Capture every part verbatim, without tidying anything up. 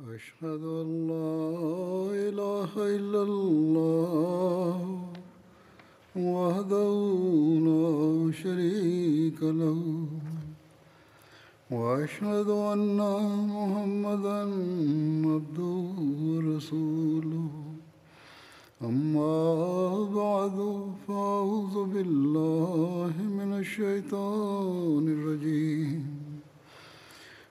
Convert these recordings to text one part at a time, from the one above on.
أشهد أن لا إله إلا الله وحده لا شريك له وأشهد أن محمدا عبده ورسوله أما بعد فأعوذ بالله من الشيطان الرجيم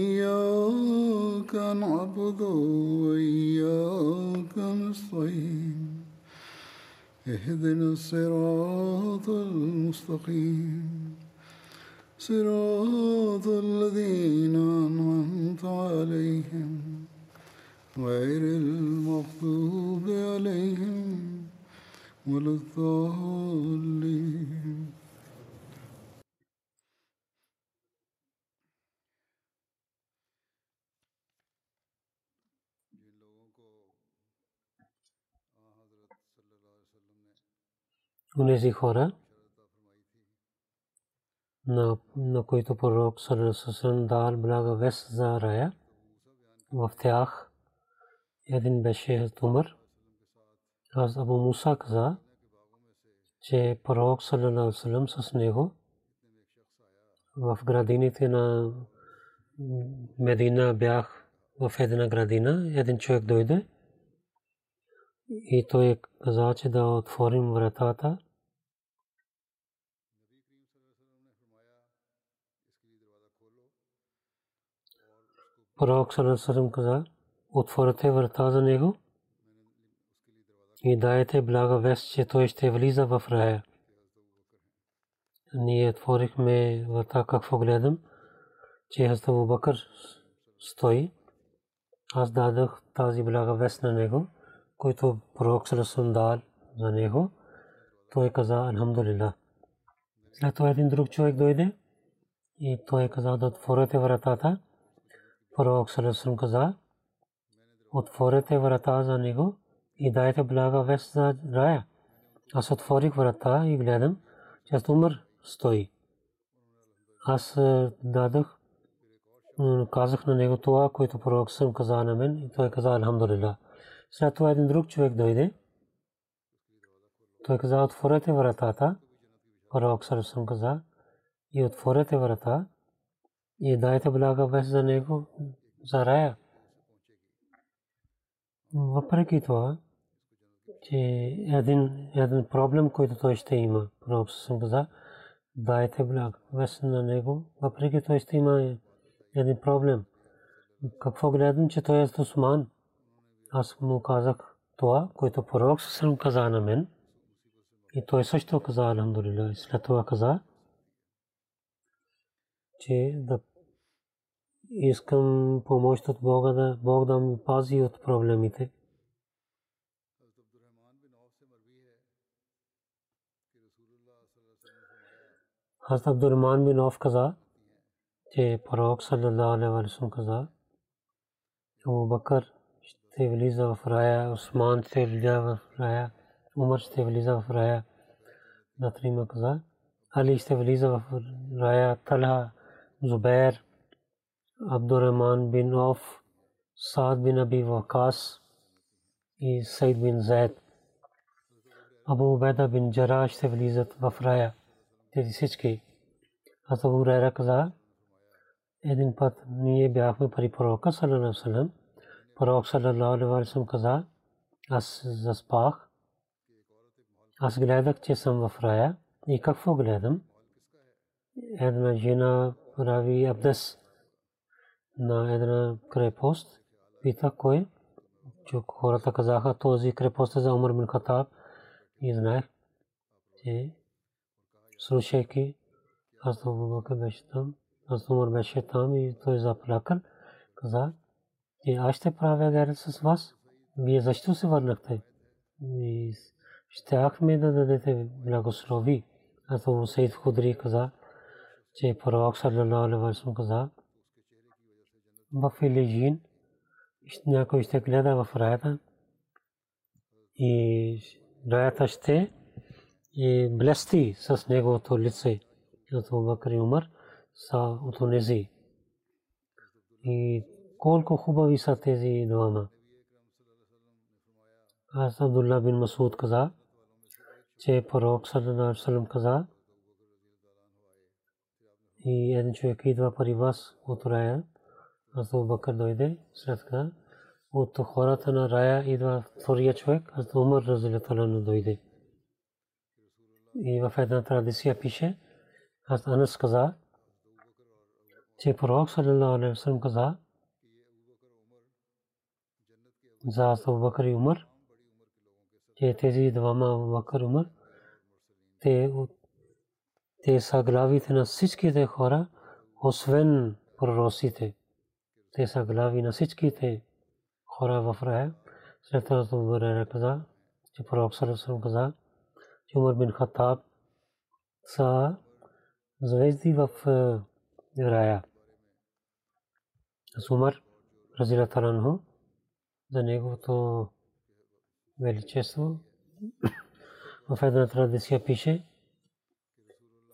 إياك نعبد وإياك نستعين اهدنا الصراط المستقيم صراط الذين أنعمت عليهم غير المغضوب عليهم ولا الضالين. Унези хора, на, на които пророк саллаллаху алейхи ва саллям дал блага вест за рая, в тях един беше Хазрат Умар. Аз Абу Муса каза, че пророк саллаллаху алейхи ва саллям с него в градините на Медина бях в една градина. Един човек дойде и той каза, че да отворим вратата. Пророк саллаллаху алейхи ва саллям каза, отворете врата за него и дайте блага вест, че той ще влиза в рая. Ние отворихме врата, какво гледам, че Хазрат Абу Бакър стои. Аз дадох тази блага вест на него, който пророк саллаллаху алейхи ва саллям дал за него. Той каза алхамдулилlah. След това един друг човек дойде и той каза да отворите вратата. Пророк саллаллаху алейхи ва саллям каза, отворете врата за него и дайте блага вест за рая. Аз отворих врата и гледам, че Хазрат Умар стои. Аз дадох, казах на него това, което пророк саллаллаху алейхи ва саллям каза на мен и той каза алхамдулилlah. След това един друг човек дойде. Той каза, отворете вратата. Пророк саллаллаху алейхи ва саллям каза, и отворете врата и дайте блага вест за него, за рая. Въпреки това, че един, един проблем, който той ще има, пророк саллаллаху алейхи ва саллям каза, дайте блага вест на него, въпреки той ще има един проблем. Какво гледам, че той е осман. Аз му казах това, което пророк саллаллаху алейхи ва саллям каза на мен. И той също каза алхамдулилlah. След това каза, че да искам помощ от Бога, да Бог да ми пази от проблемите. Хазрат Абдурахман бин Ауф каза, че пророк саллаллаху алейхи ва саллям каза, Абу Бакър ще влиза в рая, Осман ще влиза в рая, Умар ще влиза в рая. На трима каза, Али ще влиза в рая, Талха, Зубейр, Абдурахман бин Ауф, Саад бин Аби Вакас и Саид бин Зайд. Абу Убайда бин Джарах ще влизат в рая. Тези всички. Аз Абу Хурайра каза, един път ние бяхме при пророка саллаллаху алейхи ва саллям. Пророк саллаллаху алейхи ва саллям каза, аз заспах, аз гледах, че съм в рая. И какво гледам? Една жена прави абдес на една крепост. Пита кой? Хората казаха, този крепост е за Умар бин Хатаб. И знаех, че слушайки, аз Абу Бакър беше там, аз Умар беше там и той заплакал. Каза, аз ще правя герет с вас. Вие защо се върнахте? щяхме да дадете благослови. Абу Саид Худри каза, че пророк саллаллаху алейхи ва саллям каза: "В филижин някой ще гледа в раята и раята ще е блести с неговото лице." Абу Бакр и Умар са от онези. И колко хубави са тези двама. Аз Абдулла бин Масуд каза, че пророк саллаллаху алейхи ва саллям каза: "И един човек идва при вас от рая." Абу Бакр дойде, след това от хората на рая идва втория човек, Абу Умар разлятала на дойде. И в една традиция пише, аз Анас каза, че пророк саллаллаху алейхи ва саллям каза за Абу Бакр и Умар, че тези двама Абу Бакр и Умар, те са главите на всичките хора, освен пророците. Те са глави на всичките хора в рая. След това Абу Хурайра каза, че пророк саллаллаху алейхи ва саллям каза, че Умар бин Хаттаб са звезди в рая. Умар разилата анху за неговото величество. В една традиция пише,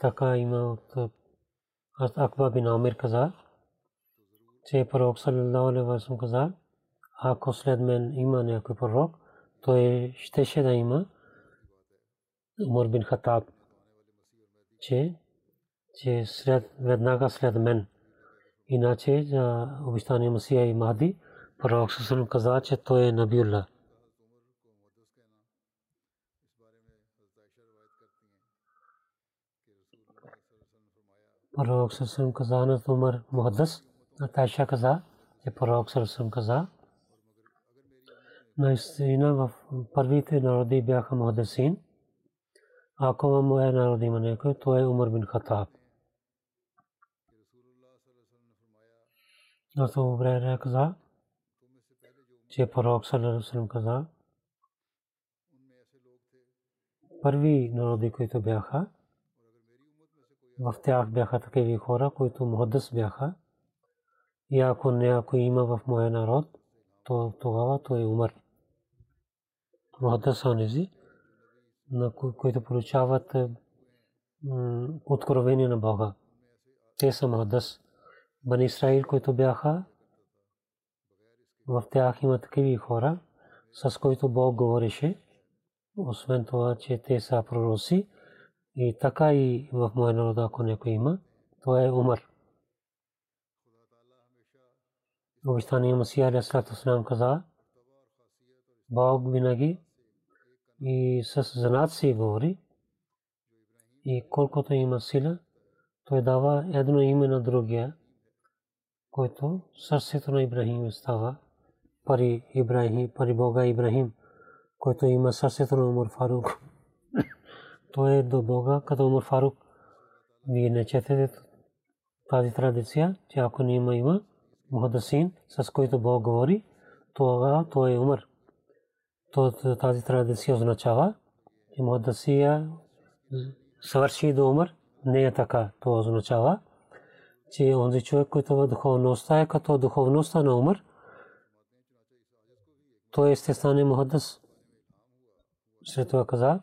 така има от Акба бин Амир каза, че пророк саллаллаху алейхи ва саллям каза, ако след мен има някой пророк, той щеше да има Умар бин Хаттаб, че че веднага след мен. Иначе за обещания Масия и Махди пророк саллаллаху каза, че той е Набиулла. Пророк саллаллаху каза на Умар Мухаддас, на Таиша каза, че пророк саллаллаху каза, наистина в първите народи бяха мухаддисин. Ако в моя народ има някой, той е Умар бин Хаттаб. Абу Хурайра каза, че пророк саллаллаху алейхи ва саллям каза, първи народи, които бяха, в тях бяха такива хора, които мухаддис бяха, и ако някой има в моя народ, то тогава той е Умар. Мухаддис са онези, които получават откровение на Бога. Те са мухаддис. Бани Исраил, които бяха, в тях има такива хора, с които Бог говореше, освен това, че те са пророци, и така и в моя народ, ако някой има, то е Умар. Обещания Масия алейхи салям каза, Бог винаги и с знат си говори, и колкото има сила, той дава едно име на другия, който сърцето на Ибрахим става пари Ибрахим, пари Бога Ибрахим, който има сърцето на Умар Фарук. Той е до Бога като Умар Фарук. Вие не четете тази традиция, че ако не има има мухаддисин, с който Бог говори, тогава той е Умар. Тази традиция означава, че мухаддисия свърши до Умар, не е така. Това означава, че онзи човек, който в духовността е като духовността на Умар, той ще стане мухаддис. След това каза,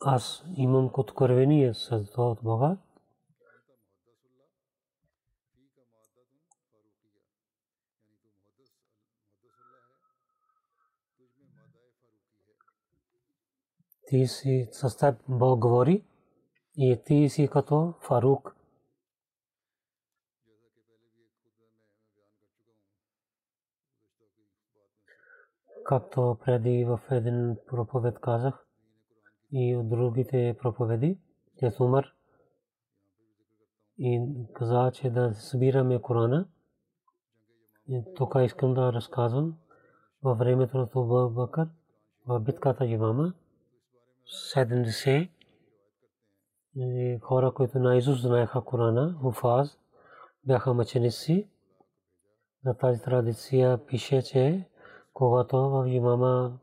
аз имам откровение с това от Бога. Ти си с теб Бог говори и ти си като Фарук. Както преди в един проповед казах и от другите проповеди, че Умар и каза, че да събираме Корана. Тук искам да разказвам във времето на Абу Бакър, в битката Ямама, седемдесет хора, които наизуст знаеха Корана, хуфаз, бяха мъченици. За тази традиция пише, че когато в Имама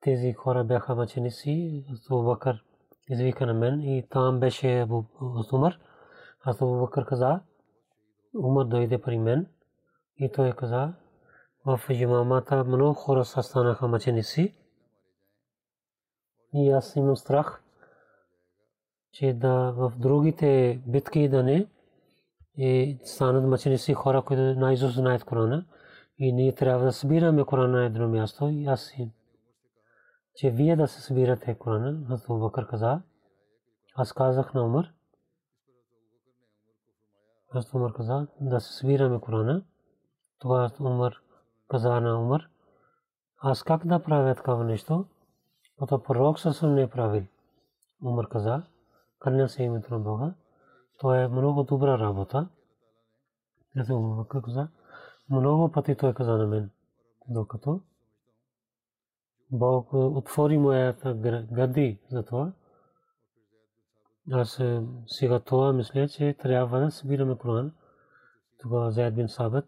тези хора бяха мъченици. Абу Бакър извика на мен и там беше Абу Умар. Аз Абу Бакър каза, Умар дойде при мен и той каза, в имамата много хора станаха мъченици. И аз имам страх, че да в другите битки да не станат мъченици хора, които наизуст знаят Корана. И ние трябва да събираме Корана на едно място. И аз им, че вие да се събирате Корана. Аз Абу Бакър каза, аз казах на Умар, аз Умар каза, да се събираме Корана. Тогава Умар каза на Умар, аз как да правя такава нещо? Ото пророк съвсем не правил. Умар каза, кърня се името на Бога. Това е много добра работа. Аз Абу Бакър каза, много пъти той каза на мен, докато Бог отвори моята гради за това. Аз сега това мисля, че трябва да събираме Коран. Тогава Зайд бин Сабит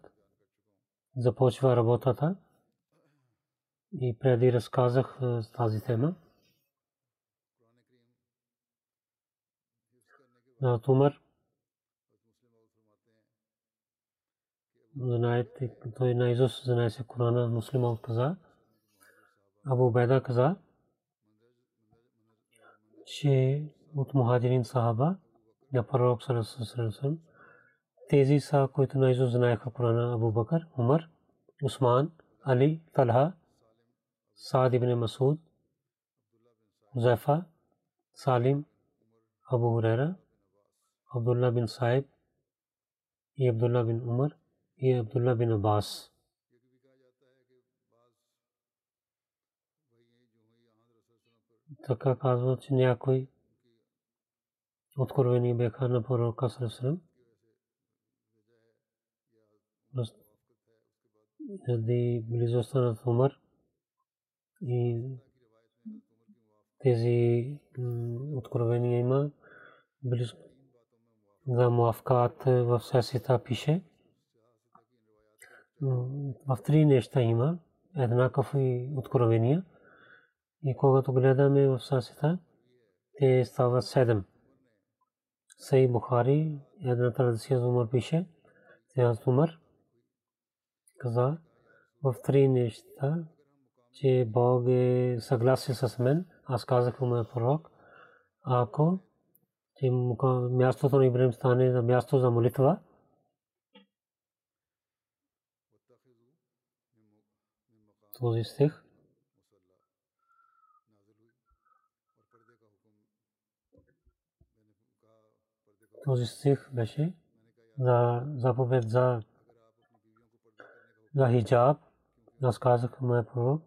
започва работата и преди разказах тази тема. Умар, знаете, той наизуст знае се Корана, муслимът каза. Абу Убайда каза, че от мухаджирин сахаба на пророк саллаллаху алейхи ва саллям, тези са, които наизуст знаеха Корана: Абу Бакър, Умар, Усман, Али, Талха, Саад ибн Масуд, Хузайфа, Салим, Абу Хурайра, Абдулла бин Саиб и Абдулла бин Умар и Абдулла бин Аббас. Така казва, че някой откровени бяха на пророка саллаллаху алейхи ва саллям. Заради близостта на Умар и тези откровения има близо за муафкат в сесията пише. В три неща има еднакви откровения. И когато гледаме в сесията, те стават седем. Саи Бухари, една традиция за Умар пише, тя за Умар каза в три неща, че Бог е съгласен с мен. Аз казах на пророк, ако мястото на Ибрахим стане за място за молитва, този стих, този стих беше за заповед за хиджаб. Аз казах на пророк,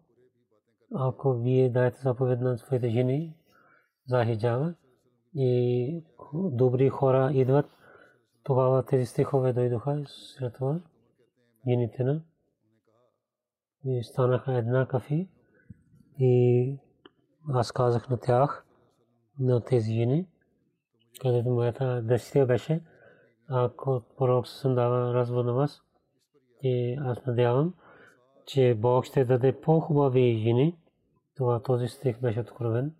ако вие даете заповед на своите жени за хиджаба и добри хора идват, тогава тези стихове дойдоха след това. Жените на и станаха еднакви и аз казах на тях, на тези жени, където моята грешка беше, ако пророк съм дава развод на вас, и аз надявам, че Бог ще даде по-хубави жени. Това този стих беше откровен.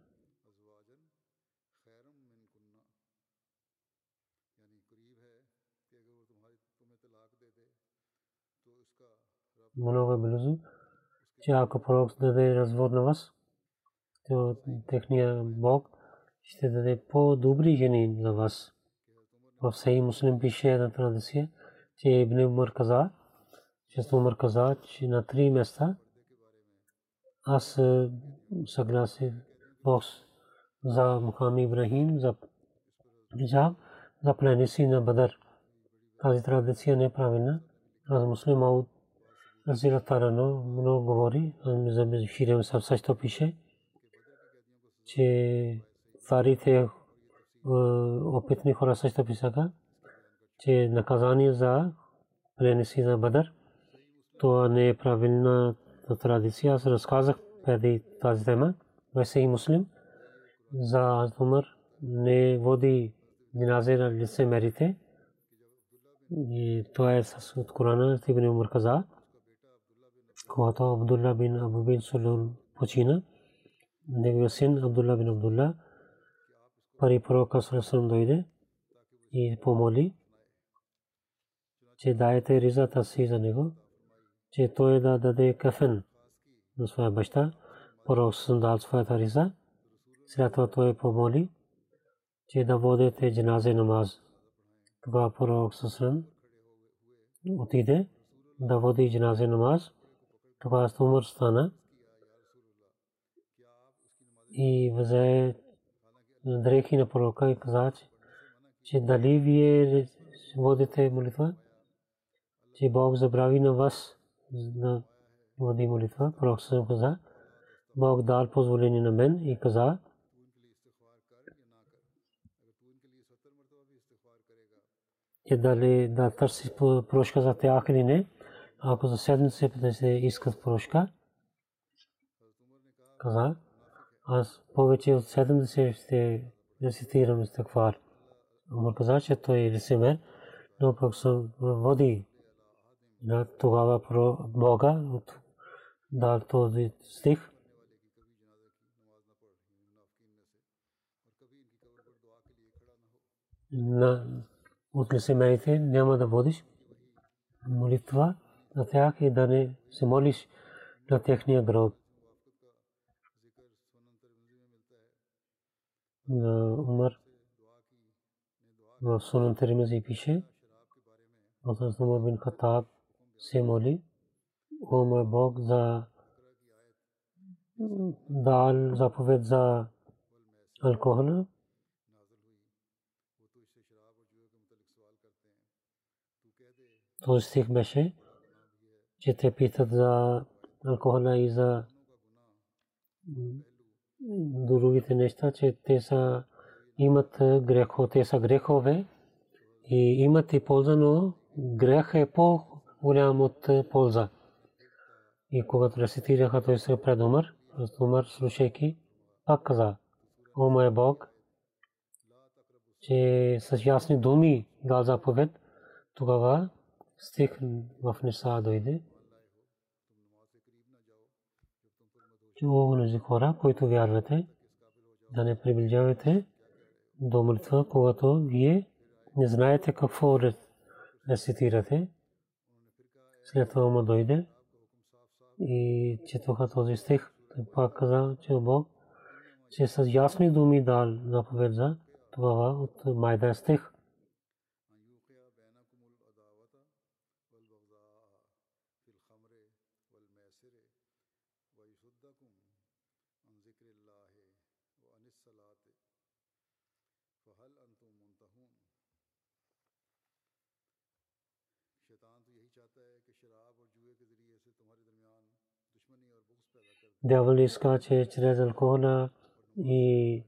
Много е близо, че ако пророк даде развод на вас, то техния Бог ще даде по-добри жени за вас. В Сахих Муслим пише една традиция, че Ибн Умар каза, често Умар каза, че на три места аз съгласих Бог за Мухаммед Ибрахим, за хиджаб, за пленници на Бадър. Тази традиция не е правилна. Аз муслим Ауд Азира Тарано много говори, за Ширем Саб също пише, че царите опитни хора също писаха, че наказание за пленници на Бадър. Това не е правилна традиция. Аз разказах преди тази тема. Весе и муслим за Аз Умар не води динази на лицемерите. И това е с от Корана. Ибн Умар каза, когато Абдулла бин Абу бин Сулул почина, неговия син Абдулла бин Абдулла при пророка Сърсърм дойде и помоли, че дайте ризата си за него, че той да даде кафен на своя баща. Пророк Сърсърм дал своята риза, след това той помоли, че да водите джаназе намаз. Тогава пророк Сърсърм отиде да води джаназе намаз. Тогава Умар стана и взе дрехи на пророка и каза, че дали вие водите молитва, че Бог забрави на вас да води молитва. Пророк Сърсърм каза, Бог дал позволение на мен и каза, че дали да търси прошка за тях или не. Ако за седмица се искат прошка, каза, аз повече от седмица ще рецитирам истъгфар. Умар каза, че той е лицемер, но пък съм води на тогава Бога дал този стих. От лицемерите няма да водиш молитва на тях и да не се молиш на техния гроб. Умар в Сунан Тирмизи пише, Хазрат Умар бин Хаттаб се моли, о мой Бог, за дал заповед за алкохола. Този стих беше, че те питат за алкохола и за другите неща, че те са имат грехове, те са грехове и имат и полза, но грех е по-голям от полза. И когато рецитираха той се пред Умар, Умар слушайки пак каза, о мой Бог, че с ясни думи дал заповед. Тогава стих в Ниса дойде, че онези хора, които вярвате, да не приближавате до молитва, когато вие не знаете какво рецитирате. След това му дойде и четоха този стих. Пак каза, че Бог, че с ясни думи дал заповед за това от Майда стих. Дявол иска, че чрез алкохола и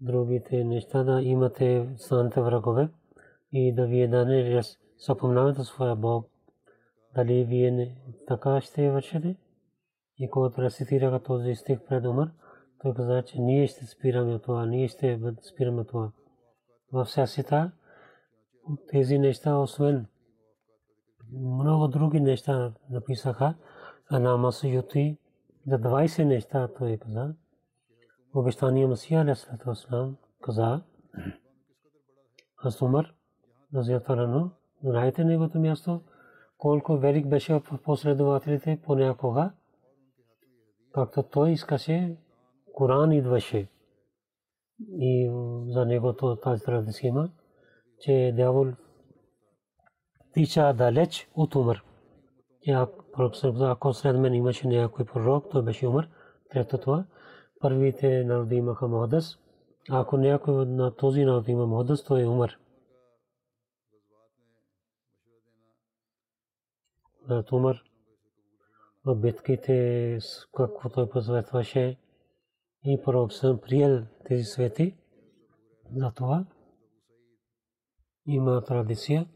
другите неща да имате станите врагове и да вие да не съпомнавате своя Бог. Дали вие така ще вършите? И когато рецитираха този стих пред Умар, той каза, че ние ще спираме това, ние ще спираме това. Във всясита от тези неща, освен много други неща написаха, Анама Сюйути, за двайсет неща той каза. Обещания Масия алейхи салам каза, аз Умар разията рано, знаете неговото място, колко велик беше в последователите понякога, както той искаше, Коран идваше. И за него тази традиция има, че дявол тича далеч от Умар. Ако след мен имаше някой пророк, той беше Умар. Трето това, първите народи имаха мухаддас. Ако някой на този народ има мухаддас, той е Умар. Зато Умар в битките, какво той посветваше, и пророк съм приел тези свети. Затова има традиция,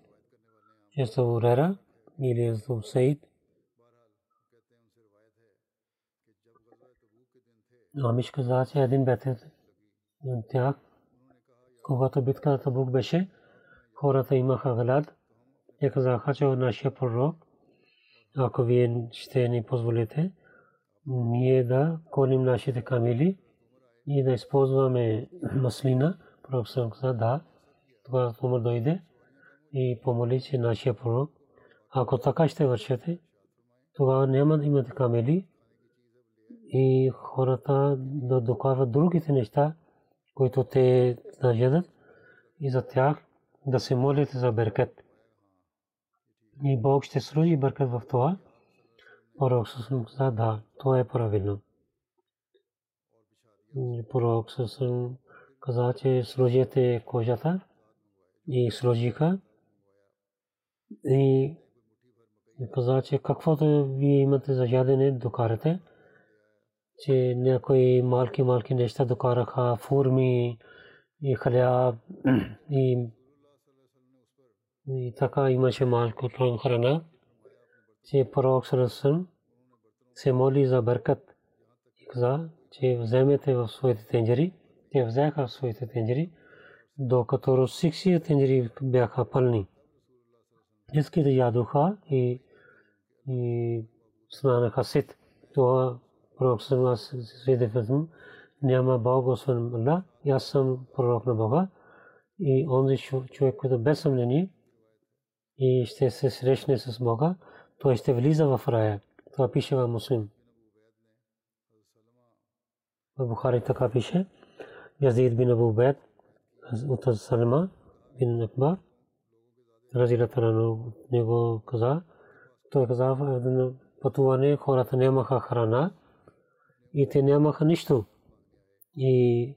че са урера или Азум Саид. Амиш каза, че един бете от тях, когато битка на Табук беше, хората имаха глад. Те казаха, че нашия пророк, ако вие ще ни позволите, ние да колим нашите камили и да използваме маслина. Пророк Салам каза да. Тогава Умар дойде и помоли, че нашия пророк, ако така ще вършете, тогава няма да имате камили и хората да докарват другите неща, които те наедат, и за тях да се молите за беркет. И Бог ще сложи беркет в това. Пророк Салам каза да, това е правилно. Пророк Салам каза, че сложите кожата и сложиха. И каза, че каквото вие имате за ядене, докарате. Че някои малки-малки неща докараха, фурми и хляб и така имаше малко храна. Че Пророк Салам се моли за беркат и каза, че вземете в своите тенджери. Те взеха в своите тенджери, докато русиксия тенджери бяха пълни. Иските ядоха и снанаха сит. Това Пророк Салам свидетелствува, няма Бог освен Аллах, и аз съм пророк на Бога. И онзи човек, който без съмнение и ще се срещне с Бога, той ще влиза в рая. Това пише в Муслим. В Бухари така пише. Язид бин Абу Убайд от Салма бин Акбар разилата на него каза, той каза, в едно пътуване хората нямаха храна и те нямаха нищо. И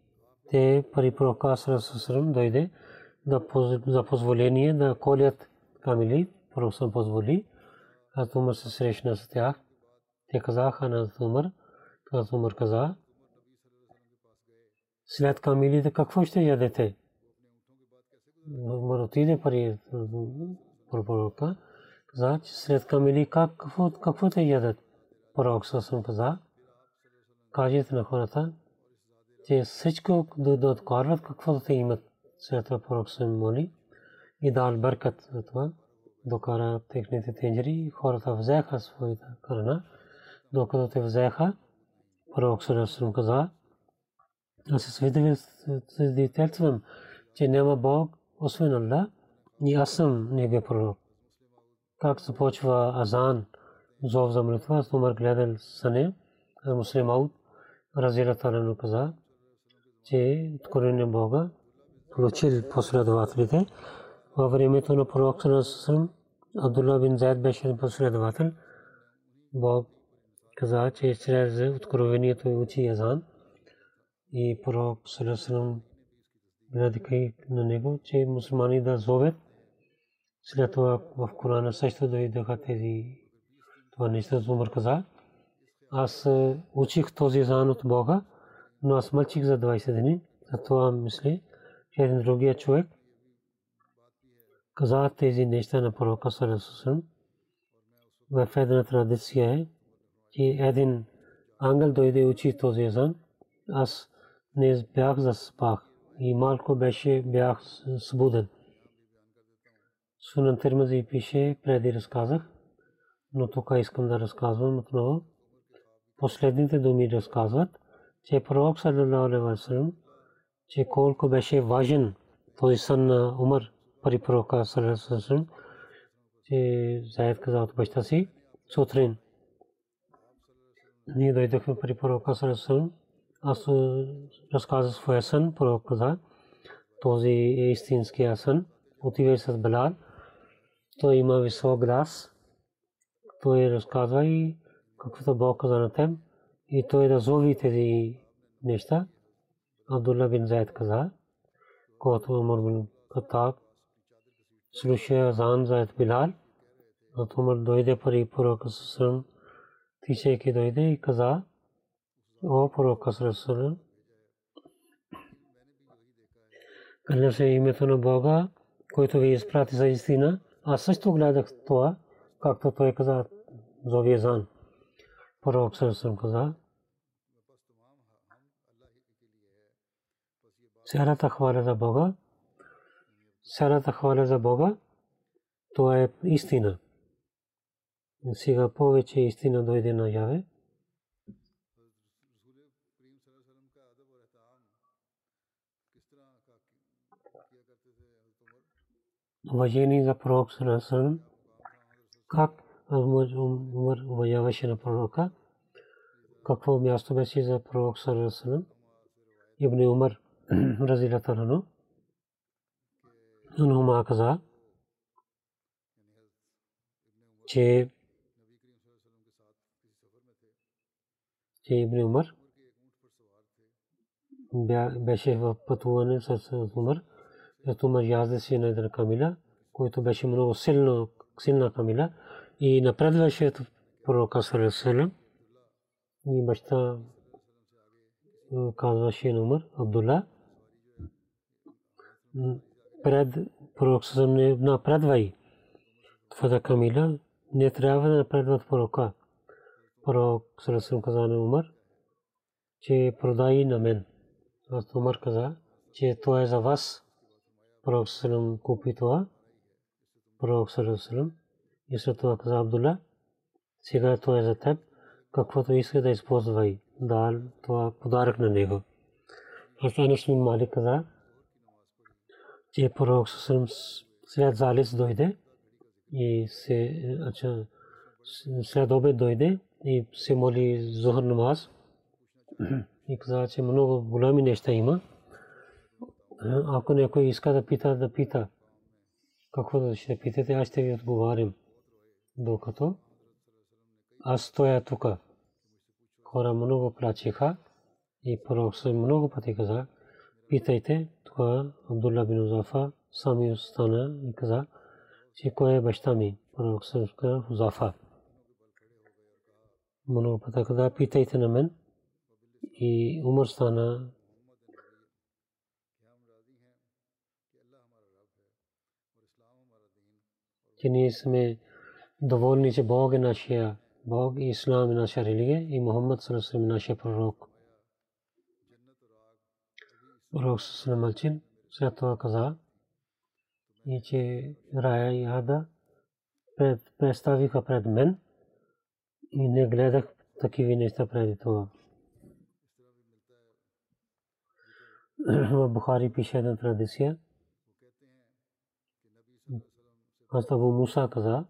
те при пророка Салам дойде за позволение да колят камили. Пророк Салам позволи, аз Умар се срещна с тях. Те казаха на Умар, аз Умар каза, след камилите какво ще ядете? Умар отиде при пророка, каза, че след камили какво те ядат? Пророк Салам каза, кажете на хората, че всичко да откарват каквото те имат. След това Пророк Салам моли и дал бъркат за това. Докара техните тенджери, хората взеха своята храна. Докато те взеха, Пророк Салам каза, аз се свидетелствам, че няма Бог освен Аллах и аз съм неговия пророк. Как започва азан, зов за молитва, аз Умар гледал съня, Муслим Мауд разилата на каза, че откровение Бога получил последователите. Във времето на Пророк Салам Абдулла бин Зайд беше последовател. Бог каза, че чрез откровението учи азан. И Пророк Салам гледайки на него, че мусулмани да зовят. След това в Корана също дойдоха тези това неща. Умар каза, аз учих този азан от Бога, но аз мълчих за двайсет дни. Затова мисля, че един другия човек каза тези неща на Пророка Салам. В една традиция е, че един ангел дойде и учи този азан. Аз не бях заспах и малко беше бях събуден. Сунан Тирмизи пише, преди разказах, но тук искам да разказвам отново. Последните думи разказват, че Пророк Салалаху алейхи ва саллям, че колко беше важен този сън на Умар при Пророка Салалаху алейхи ва саллям, че Зайд каза от баща си сутрин. Ние дойдохме при Пророка Салалаху алейхи ва саллям. Аз разказах своя сън, Пророк каза, този е истинския сън. Отивай с Белал, той има висок глас, той разказва и каквото Бог каза на теб, и той разови тези неща. Абдулла бин Зайд каза, когато Умар бин Хаттаб слуша азан за Белал, Умар дойде при Пророка Салам, тичайки дойде и каза, о Пророка Салам, клянем се името на Бога, който ви изпрати за истина. Аз също гледах това, както той каза, зови азан. Пророк Салам каза, цялата хваля за Бога, цялата хваля за Бога, това е истина. Сега повече истина дойде наяве. Уважение за пророк Сарасан, как Умар уважаваше на пророка, какво място беше за пророк Сарасан, Ибн Умар разилата рано, но ма каза, че Ибн Умар беше в пътуване с Умар, като Умар яздеше на една камила, който беше много силна камила и напредваше пророка саллаллаху алейхи ва саллям. И баща казваше на Умар, Абдулла, пред пророк саллаллаху алейхи ва саллям не напредвай. Твоята камила не трябва да напредва пророка. Пророк саллаллаху алейхи ва саллям каза на Умар, че продай на мен. Аз Умар каза, че това е за вас. Пророк саллаллаху алейхи ва саллям купи това. Пророк саллаллаху алейхи ва саллям и след това каза, Абдулла, сега това е за теб. Каквото иска да използвай, дал това подарък на него. Хасан бин Малик каза, че пророк саллаллаху алейхи ва саллям след залез дойде и се ача след обед дойде и се моли зохр намаз и каза, че много големи неща има. Ако някой иска да пита, да пита. Какво да ще питате, аз ще ви отговарям. Докато аз стоя тук. Хора много плачеха и пророк саллаллаху алейхи ва саллям много пъти каза, питайте. Тогава Абдулла бин Хузафа сами остана и каза, че кой е баща ми? Пророк саллаллаху алейхи ва саллям Хузафа. Много пъти каза, питайте на мен. И Умар стана че ние сме доволни, че Бог е нашия Бог, Ислам е наша религия и Мухаммад саллаллаху алейхи ва саллям е нашия пророк. Пророк саллаллаху алейхи ва саллям след това каза, и че Рая и Ада представиха пред мен и не гледах такива неща преди това. Бухари пише една традиция. Хазрат Муса каза,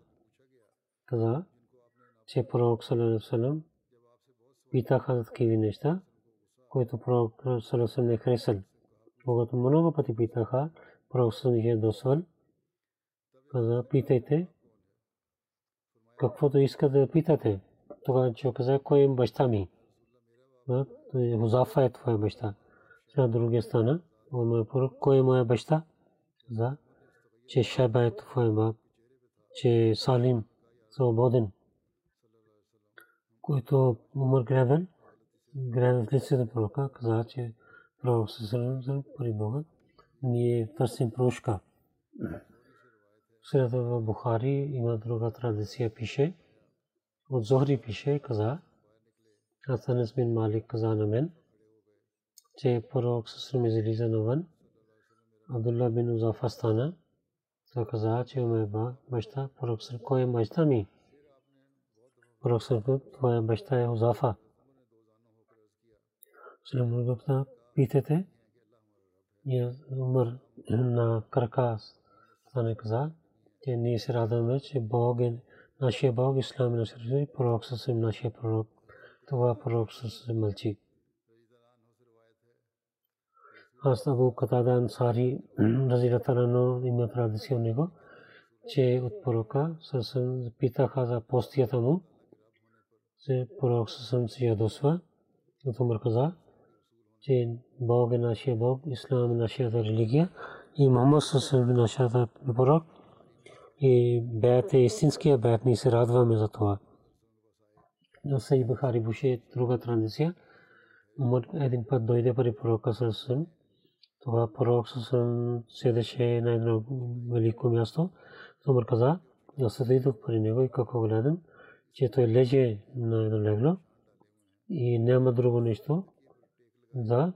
каза, че пророк саллаллаху алейхи ва саллям питаха такива неща, които пророк саллаллаху алейхи ва саллям не харесал. Когато много пъти питаха, пророк саллаллаху алейхи ва саллям досвал, каза, питайте, каквото искате да питате. Тогава човек каза, кой е баща ми? Хузафа е твоя баща. На другия страна, кой е моя баща? Каза, че Шайба е твоя баб, че Салим свободен, който Умар гледал, гледал лицето на пророка, каза, че пророк саллаллаху алейхи ва саллям при Бога ние търсим прошка. След това в Бухари има друга традиция, пише, от Зохри пише, каза, Хасан бин Малик каза на мен, че пророк саллаллаху алейхи ва саллям излиза навън. Абдулла бин Хузафа стана. Той каза, че моя баща, пророк саллаллаху алейхи ва саллям, кой е баща ми? Пророк саллаллаху алейхи ва саллям, твоя баща е Хузафа. Салам алейкум, питате. И Умар на крака стана каза, че ние се радваме, че Бог е нашия Бог, Ислам е нашия религия, пророк саллаллаху алейхи ва саллям нашия пророк. Това пророк саллаллаху алейхи ва саллям мълчи. Аз Абу Катада Ансари разилата рано има традиция у него, че от пророка саллаллаху алейхи ва саллям питаха за постията му, че пророк саллаллаху алейхи ва саллям се ядосва. От Умар каза, че Бог е нашия Бог, Ислам е нашата религия и Мухаммад саллаллаху алейхи ва саллям е нашата пророк и бейт е истинския бейт, ние се радваме за това. Но Саи Бухари беше друга традиция. Умар един път дойде при пророка саллаллаху алейхи ва саллям. Тогава пророк седеше на едно велико място. Умар каза, аз седих при него и какво гледам, че той леже на едно легло и няма друго нещо. Да,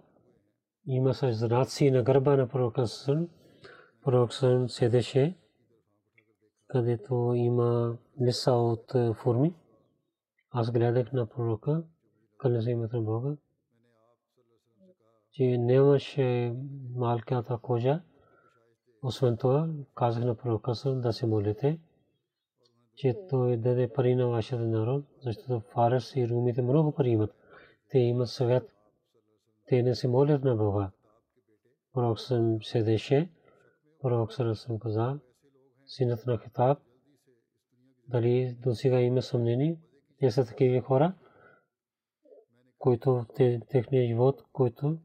има саждации на гърба на пророка саллаллаху алейхи ва саллям. Пророк саллаллаху алейхи ва саллям седеше, където има лиса от форми. Аз гледах на пророка, къде се имат на Бога. че нямаше малката кожа. Освен това, казах на пророка да се молите, че той даде пари на вашия народ, защото Фарес и румите много пари имат. Те имат свят. Те не се молят на Бога. Пророк съм седеше, пророк съм казал, синът на Хитаб, дали до сега има съмнени, те са такива хора, които техния живот, които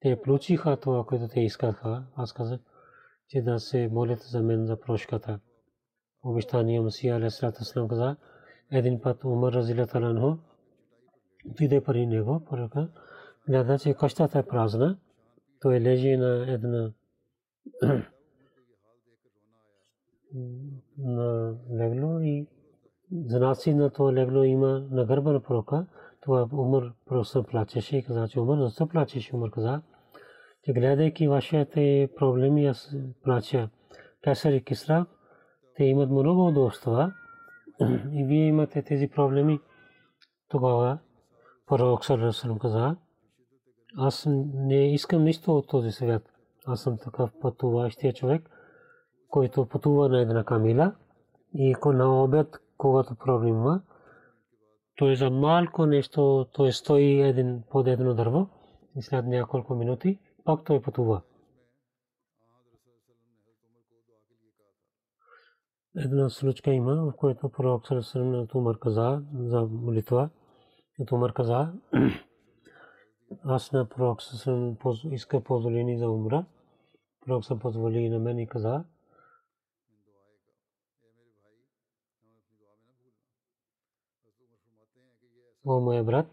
те получиха това, което те искаха. Аз казах, че да се молят за мен за прошката. Обещания Мусия алейхи салату ва салам каза, един път Умар разиляту анху, отиде при него, пророка, гледа, че къщата е празна, той лежи на една на легло и знаци на това легло има на гърба на пророка. Това Умар просто плачеше и каза, че Умар защо плачеш? Умар каза, че гледайки вашите проблеми аз плача. Кайсар и Кисра, те имат много удобства и вие имате тези проблеми. Тогава пророк саллаллаху алейхи ва саллям каза, аз не искам нищо от този свят. Аз съм такъв пътуващия човек, който пътува на една камила и на обед, когато проблем има, той за малко нещо, той стои един под едно дърво и след няколко минути пак той пътува. Една случка има, в която пророк саллаллаху алейхи ва саллям Умар каза за молитва. Умар каза, аз на пророк съм иска позволение за умра. Пророк съм позволи на мен и каза, о, моя брат,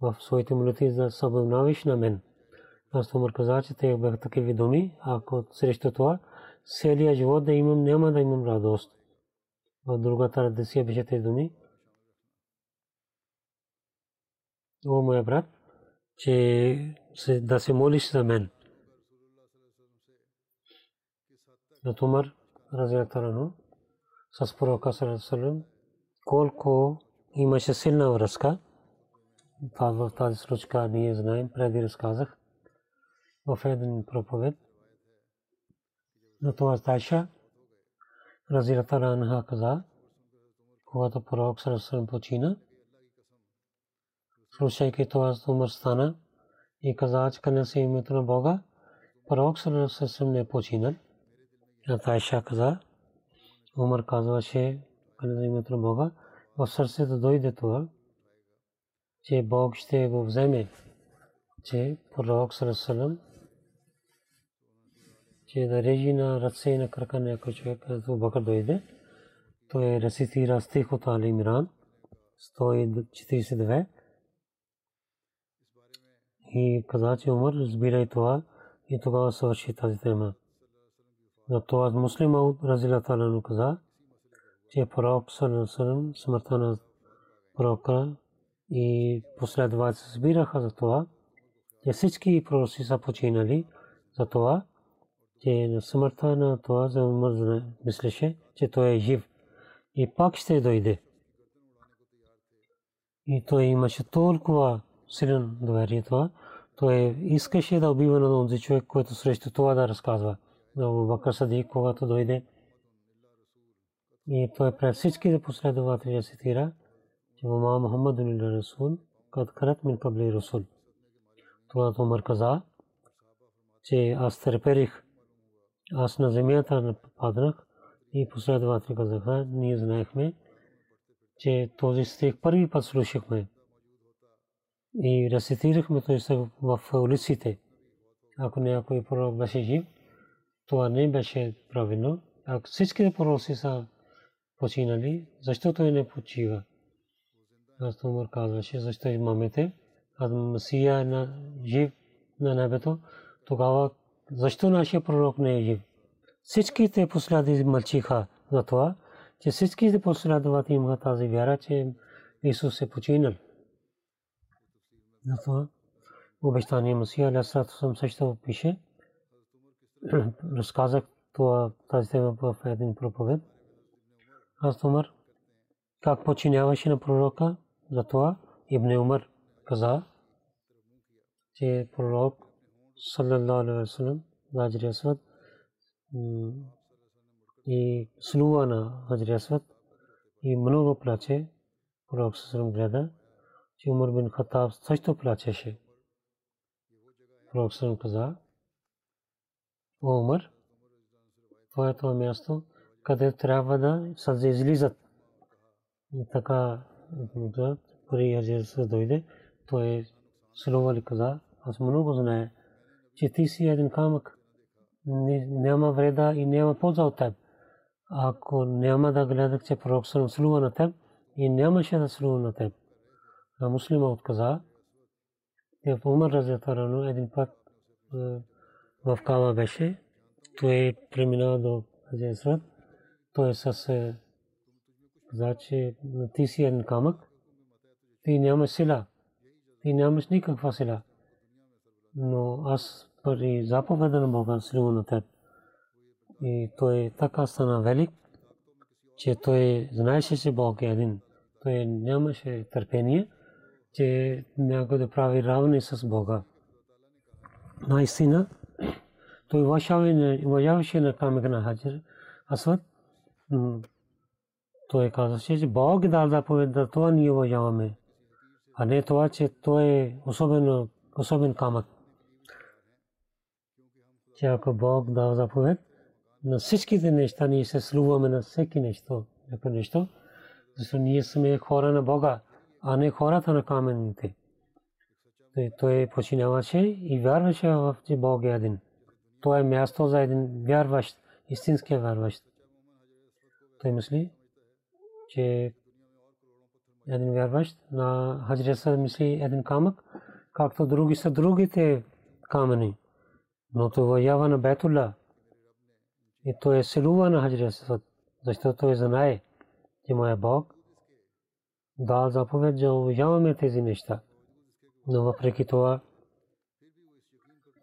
в своите молитви да съблюдаваш на мен. Аз Умар каза, че те бяха такива думи, ако срещу това, целия живот да имам, няма да имам радост. В другата традиция беше тези думи. О, моя брат, че да се молиш за мен. Умар разиляту анху с пророка саллаллаху алейхи ва саллям колко имаше силна връзка. В тази случка ние знаем, преди разказах в един проповед. Това Айша разиляту анха каза, когато пророк саллаллаху алейхи ва саллям почина, слушайки това Умар стана и каза, че кланя се името на Бога, пророк саллаллаху алейхи ва саллям не починал. Айша каза, Умар казваше, кланя се името на Бога, в сърцето дойде това, че Бог ще го вземе, че пророк саллаллаху алейхи ва саллям че да режи на ръце и на крака някой човек. Абу Бакър дойде, той рецитира стихот Ал Имран сто четиридесет и две и каза, че Умар разбирай това и тогава свърши тази тема. Затова муслима разиляту анху каза, че пророк саллаллаху алейхи ва саллям смъртта на пророка и последователите разбираха за това, че всички пророци са починали, за това, че на смъртта на това за Умар мислеше, че той е жив и пак ще дойде. И той имаше толкова силен доверие това, той искаше да убива на този човек, който срещу това да разказва. Абу Бакър Садик, когато дойде, и той пред всички последователи цитира, че Мума Мухаммадун ар-Расул, кад карат мин кабли расул. Това Умар каза, че аз търпех, аз на земята паднах и последователи казаха, ние знаехме, че този стих първи път слушахме и рецитирахме този в улиците. Ако някой пророк беше жив, това не беше правилно. Ако всичките пророци са починали, защо той не почива? Аз Умар казваше, защо имамите, аз Масия е жив на небето, тогава защо нашия пророк не е жив? Всичките последователи мълчиха за това, че всичките последователи имаха тази вяра, че Исус е починал. Затова обещание Масия алейхи салату ва салям също пише. Разказах тази тема в един проповед. Аз Умар как починяваше на пророка, затова Ибн Умар каза, че пророк саллаллаху алейхи ва саллям Хаджар Асвад и слува на Хаджар Асвад и много плаче. Пророк саллаллаху алейхи ва саллям гледа, че Умар бин Хаттаб също плачеше. Пророк саллаллаху алейхи ва саллям каза: О Умар, това е това място, къде трябва да сълзи излизат. И така, при Хаджар Асвад дойде, той слува и каза: Аз много знае, че ти си един камък, няма вреда и няма полза от теб. Ако няма да гледах, че пророк съм слува на теб, и нямаше да слува на теб. А муслима отказа. И в Умар разятарано един път в Каба беше, той премина до Хаджар Асвад, той се каза, че ти си един камък, ти нямаш сила, ти нямаш никаква сила. Но аз при заповеда на Бога слива на теб. И той така стана велик, че той знаеше, че Бог е един. Той нямаше търпение, че някой да прави равни с Бога. Наистина, той уважаваше на камъка на Хаджар Асвад. Той казваше, че Бог дал заповеда, това ние уважаваме. А не това, че той е особен камък. Че ако Бог дава заповед, на всичките неща ние се слуваме на всеки нещо, някакво нещо, защото ние сме хора на Бога, а не хората на камените. Той починяваше и вярваше в че Бог е един. Това е място за един вярващ, истинския вярващ. Той мисли, че един вярващ на Хаджар Асвад мисли един камък, както други са другите камъни. Но това ява на Байтулла. И той е слува на Хаджар Асвад, защото той знае, че моя Бог дал заповед, че уважаваме тези неща. Но въпреки това,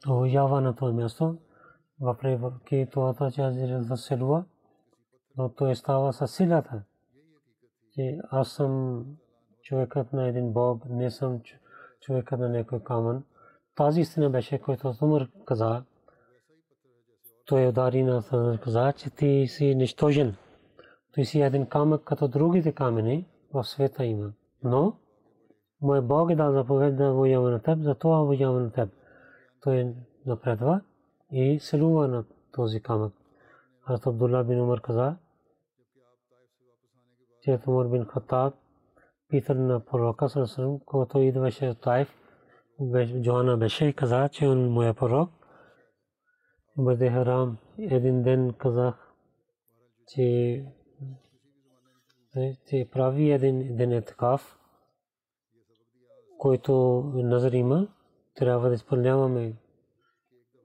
уважава на това място, въпреки това, че Хаджар Асвад слува, но той става със силата, че аз съм човекът на един Бог, не съм човекът на някой камън. Тази истина беше, който Умар каза. Той удари на каза, че ти си нищожен. Ти си един камък, като другите камъни в света има. Но мой Бог е дал заповед да уважава на теб, затова уважава на теб. Той напредва и слува на този камък. Аз Абдулла бин Умар каза, че Умар бин Хаттаб пита на пророка саллаллаху алейхи ва саллям, когато идваше от Таиф, Джоана беше и каза, че он моя пророк. Бъде харам, един ден казах, че прави един ден етикаф, който назар има, трябва да изпълняваме.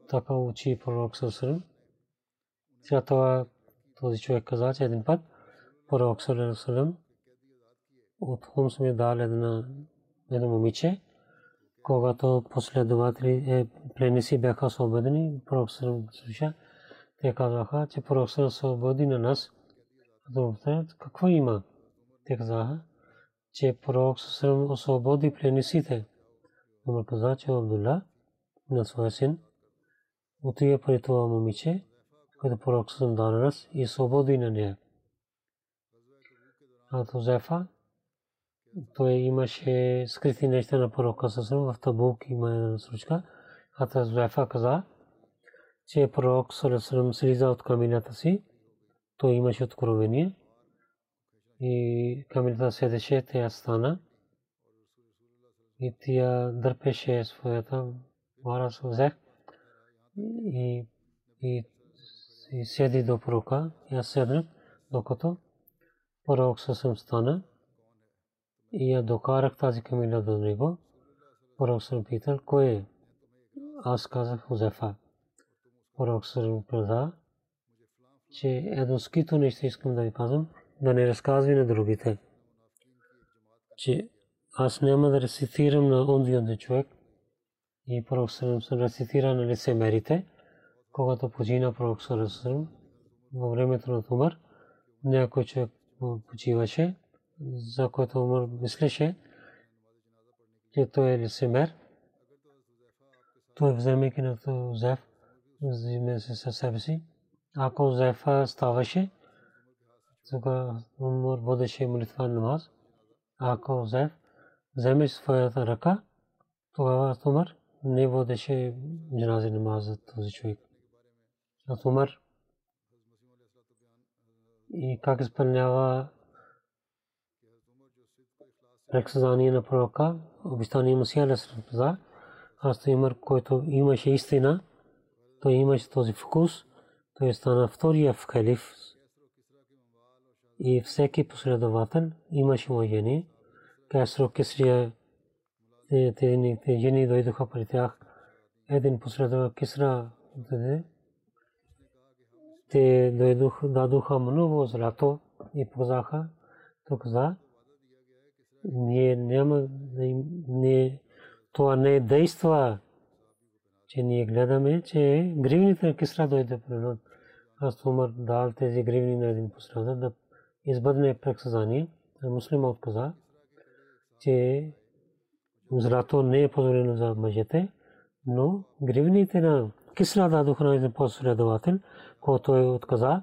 Така учи пророк саллаллаху алейхи ва саллям. След това този човек каза, че един път пророк саллаллаху алейхи ва саллям от Хумс ми дал едно момиче. Когато последователи пленници бяха освободени, пророк саллаллаху алейхи ва саллям слуша, те казаха, че пророк саллаллаху алейхи ва саллям освободи на нас. Какво има? Те казаха, че пророк саллаллаху алейхи ва саллям освободи пленниците. Умар каза, че Абдулла на своя син отива при това момиче, което пророк саллаллаху алейхи ва саллям даде нас и освободи на нея. А то Зефа, той имаше скрити неща на пророка саллаллаху алейхи ва саллям. В Табук има случка. Хата Зуайфа каза, че пророк саллаллаху алейхи ва саллям слиза от камилата си. Той имаше откровение. И камилата седеше, тя стана. И тя дърпеше своята вара с взех. И седи до пророка. И аз седнах, докато пророк саллаллаху алейхи ва саллям стана. И я докарах тази камила до него. Пророк съм питал, кой е? Аз казах Хузефа. Пророк съм каза, че едно скито нещо искам да ви казвам, да не разказвай на другите. Че аз няма да рецитирам на онзи онзи човек. И пророк съм рецитира на лицемерите. Когато почина пророк съм, във времето на Умар, някой човек почиваше, за което Умар мислеше, че той е лицемер. той вземайки на Зеф, взиме се със себе си. Ако Зефа ставаше, тогава Умар водеше молитва намаз. Ако Зеф вземе своята ръка, тогава Умар не водеше джанази намаз за този човек. А Умар и как изпълнява ръксазание на пророка, обещание Мусия Лесрапза, аз той Умар, който имаше истина, той имаше този вкус, той стана втория в халиф и всеки последовател имаше уважение. Кесро Кесрия, тези жени дойдоха при тях, един последовател Кесра, те дадоха много злато и показаха, то каза, това не действа, че ние гледаме, че гривните на Кесра дойде при нас. Аз Умар дал тези гривни на един посредник да избъдне прексазание. Муслима отказа, че злато не е позволено за мъжете, но гривните на Кесра дадоха на един последовател, който той отказа.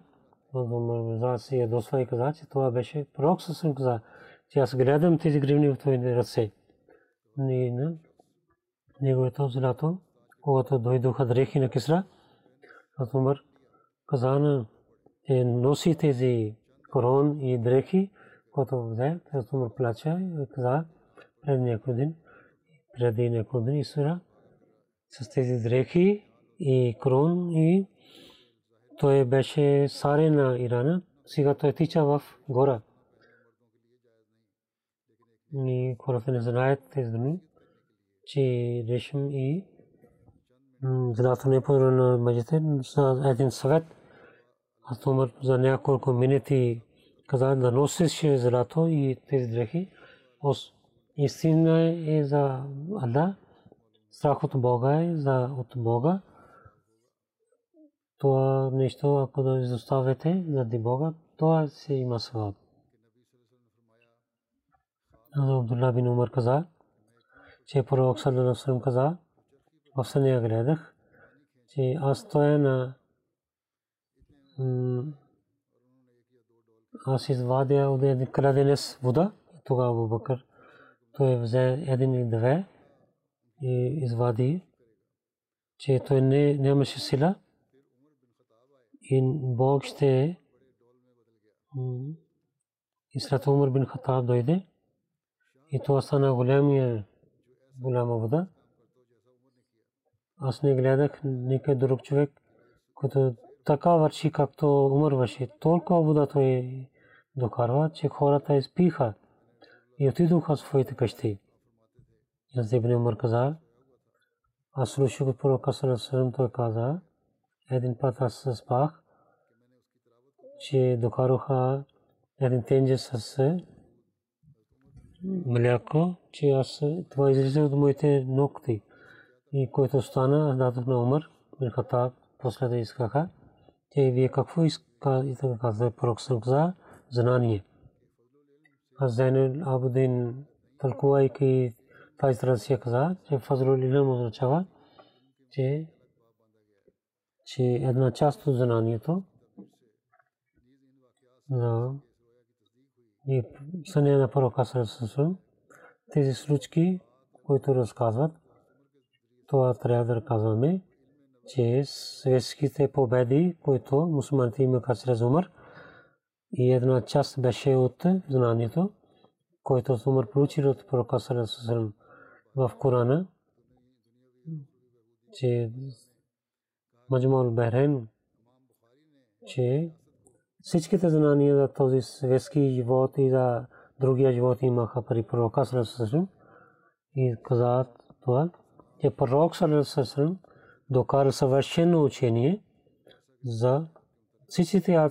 Умар се ядосва и каза, че това беше пророк със каза, че аз гледам тези гривни в твоите ръце. Неговото злато, когато дойдоха дрехи на Кесра, аз Умар каза на носи тези корон и дрехи, когато взе, аз Умар плача и каза пред някой ден, преди някой ден Исура, с тези дрехи и корон и той беше цар на Ирана, сега той тича в гора. И хората не знаят тези думи, че решим и злато не е позволено на мъжете. За един съвет, аз Умар за няколко минути каза да носиш злато и тези дрехи. Истина е за Аллах, страх от Бога е от Бога. Това нещо, ако да изоставите заради Бога, това си има свобода. Абдулла бин Умар каза, че пророк саллаллаху алейхи ва саллям каза, в съня гледах, че аз стоя на... Аз извадя от един краденец вода, тогава Абу Бакър. Той взе един и две и извади, че той нямаше сила. И Бог ще... И след Умар бин Хатаб дойде. И това стана голяма вода. Аз не гледах никой друг човек, който така върши, както Умар върши. Толкова вода той докарва, че хората изпиха и отидоха в своите къщи. Аз Ибн Умар каза, аз слушах от пророка саллаллаху алейхи ва саллям, той каза, един път аз спах, че докараха един тенджер с мляко, че аз това излизах от моите ногти. И който стана, аз дадох на Умар бин Хатаб, после да искаха, че вие какво иска, и така каза пророк за знание. Аз Зайнул Абдин, тълкувайки тази традиция, каза, че фазлул илм означава, че че една част от знанието и съня на пророка саллаллаху алейхи ва саллям, тези случки, които разказват, това трябва да казваме, че светските победи, които мусулманите имаха чрез Умар, и една част беше от знанието, което Умар получил от пророка саллаллаху алейхи ва саллям в Корана, че Маджмуъл Бахрейн, че всичките знания за този светски живот и за другия живот имаха при пророка саллаллаху алейхи ва саллям и каза това, че пророк саллаллаху алейхи ва саллям докара съвършено учение за всичките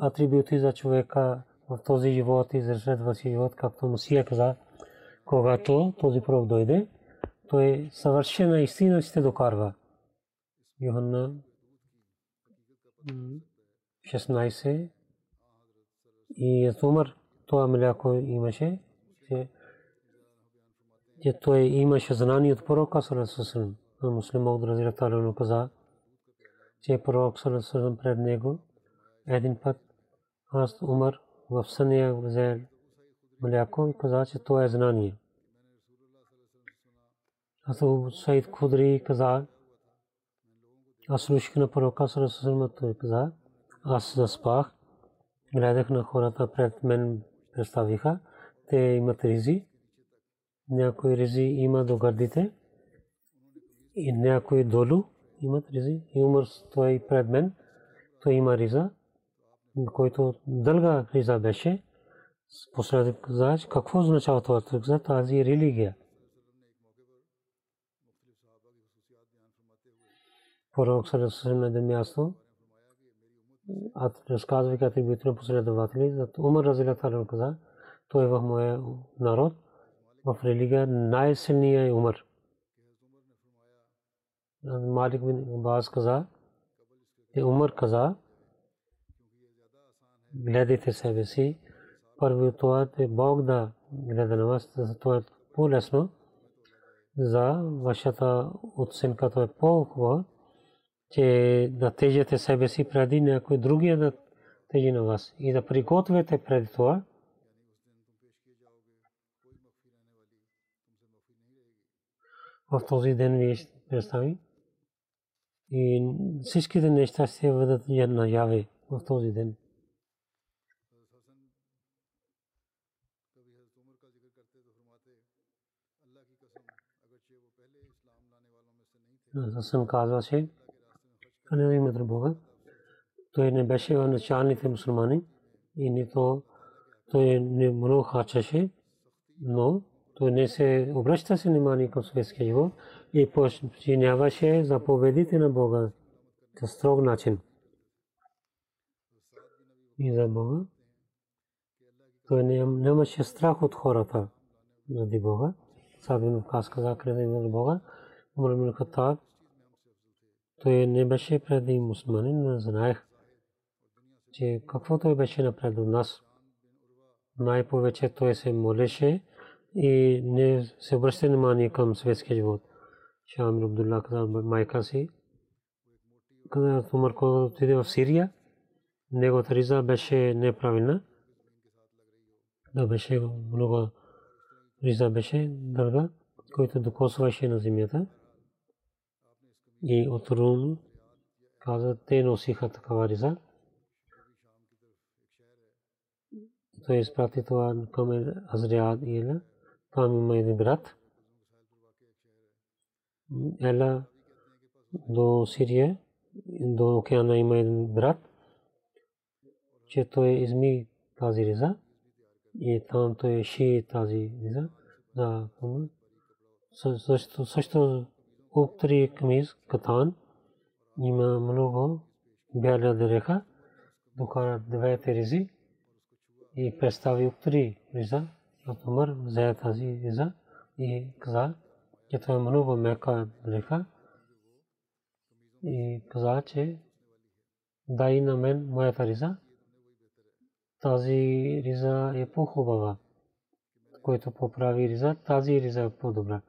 атрибути за човека в този живот и за следващия живот, както Мусия каза, когато този пророк дойде, той съвършена истина ще докарва. Йоанна шестнайсет и Умар това мляко имаше, че че той имаше знание от пророка саллаллаху алейхи ва саллям. Муслим Ауд разияллаху таала анху каза, че пророк саллаллаху алейхи ва саллям пред него един път аз Умар в съня взел мляко и каза, че това е знание. Аз Абу Саид Худри каза, аз слушах на пророка саллаллаху алейхи ва саллям, той каза, аз заспах, гледах на хората пред мен, представиха, те имат ризи, някои ризи има до гърдите и някои долу имат ризи. И Умар стои пред мен, той има риза, който дълга риза беше. После каза, какво означава това? Той каза, тази религия. Пророк саллаллаху алейхи ва саллям на едно място, а разказвайки атрибута на последователи, за Умар разияллаху таала анху каза, той в моя народ, в религия най-силният е Умар. Малик бин Аббас каза, че Умар каза, гледайте себе си, първо това е Бог да гледа на вас, за това е по-лесно, за вашата оценка това е по-хубава, че да тежете себе си преди някой другия да тежи на вас и да приготвяте преди това. В този ден ви ще представи и всичките неща ще бъдат наяве в този ден. Съм казваше, където името Бога, той не беше в началните мусулмани и нито той не много хачеше, но той не се обръща се внимание към светския живот и подчиняваше заповедите на Бога по строг начин. И за Бога той нямаше страх от хората заради Бога. Сабин Кас каза, където името Бога, Умар бин Хаттаб, той не беше преди мусулманин, но знаех, че какво той беше напред от нас. Най-повече той се молеше и не се обръща внимание към светския живот. Шамир Абдулла каза майка си, когато Умар отиде в Сирия, неговата риза беше неправилна. Да беше много риза беше дълга, който докосваше на земята. И от Рум каза, те носиха такава риза. Той изпрати това към Азриад и Ела. Там има един град. Ела до Сирия, до океана има един град, че той изми тази риза. И там той ши тази риза. Също обтри камис, катан, има много бяла дреха, докара двете ризи и представи обтри риза. Умар взе тази риза и каза, че това е много мека дреха и каза, че дай на мен моята риза. Тази риза е по-хубава, който поправи риза, тази риза е по-добра.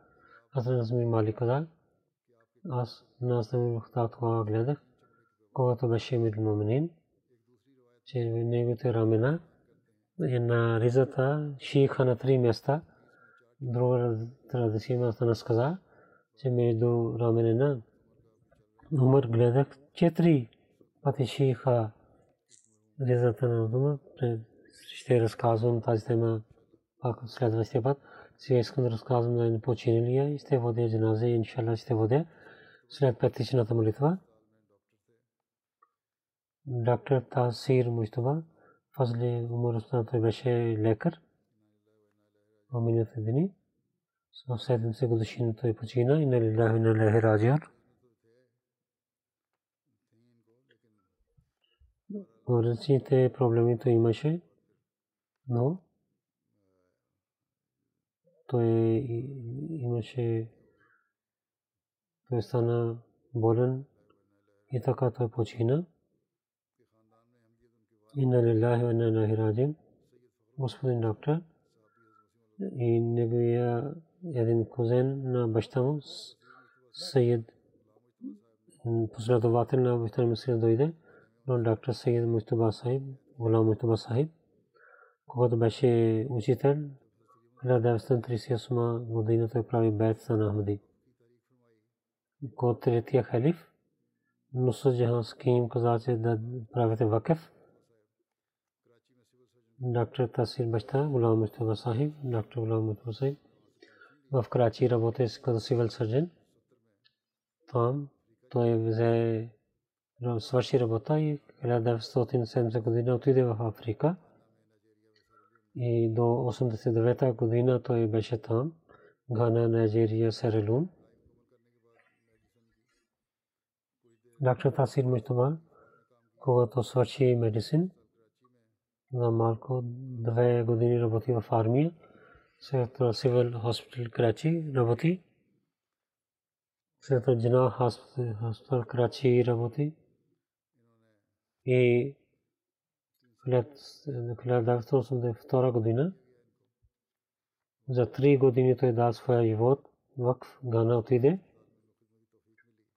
Аз разми Малик каза, аз наставих това гледах, когато беше Амирул Муминин, че неговите рамена и на ризата шиха на три места. Друга традиция нас каза, че между рамене на Умар гледах четири пъти шиха ризата на Умар. Ще разказвам тази тема пак следващия път. Сега искам да разказвам на един починалия и ще водя джаназе, иншалла ще водя. След петичната молитва, доктор Тасир Муштаба, Фазли Умар Устан, той беше лекар в миналите дни. В седемдесет годишнина той почина, инна лилляхи инна илайхи раджиун. Различните проблеми той имаше, но той имаше. Той стана болен и така той почина. Инна лилляхи ва инна илайхи раджиун. Господин доктор и неговия един кузен на баща му, Саид, последовател на баща му Саид дойде, но доктор Саид Мустафа Сахиб, Гулам Мустафа Сахиб, когато беше учител, хиляда деветстотин тридесет и осма година той прави бейт за Ахмади. Когато третия халиф, Нусрат Джахан Ским каза, че да правите вакъф. Доктор Тасир баща, Гулам Мустафа Сахиб, доктор Гулам Мустафа Сахиб, в Карачи работе като civil surgeon. Там той взе свърши работа и хиляда деветстотин и седемдесета година отиде в Африка. И до осемдесет и девета година той беше там, Гана, Нигерия, Сиера Леон. Доктор Тасир Мустафа, когато свърши медицин, за малко две години работи в армия. Сектор Civil Hospital Карачи работи. Сектор Джинах Hospital Карачи работи. И хиляда деветстотин осемдесет и втора година за три години той даде своя живот. Вакф Гана отиде.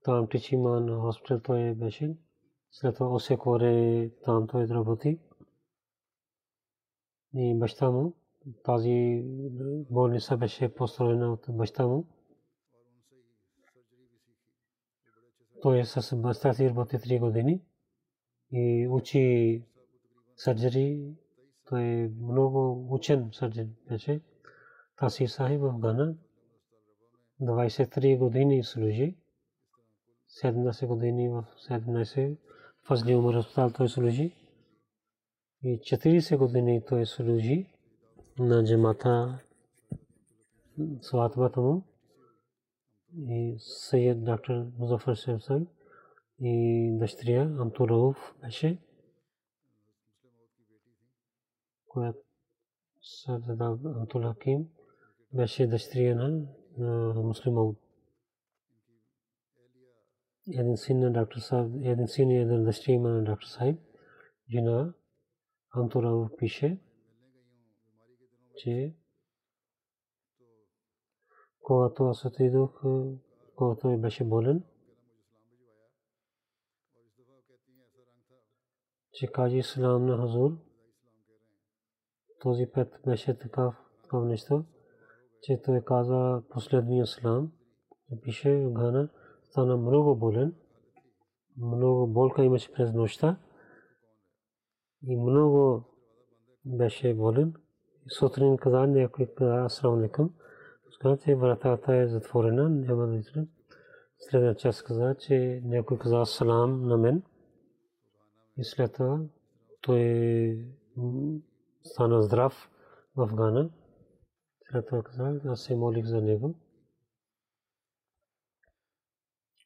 Там Тичиман Hospital той беше. След това Осекоре там той работи. И баща му тази болница беше построена от баща му. Той с баща си работи три години и учи сърджери. Той е много учен сърджер беше. Тасир Сахиб в Гана двадесет и три години служи. седемнадесет години в седемнадесет Фазли Умар Хоспитал той служи. И четиридесет години той служи на джамата сватбата му и Саид доктор Музафар Шемсан и дъщеря Амтурауф беше, която Саидна Амтул Хаким беше дъщеря на муслимаут. Един син на доктор Саид, един син и една дъщеря на доктор Саид, жена Амтурауф пише, че когато аз отидох, когато той беше болен, че кажи ислам на хазур. Този път беше такав нещо, че той каза последния ислам, пише Гана, стана много болен, много болка имаше през нощта и много беше болен. Сутрин каза някой, ассалам алейкум, каза, че вратата е затворена, няма да излезе. Средна част каза, че някой каза салам на мен. И след това той стана здрав в Гана. След това каза, аз се молих за него.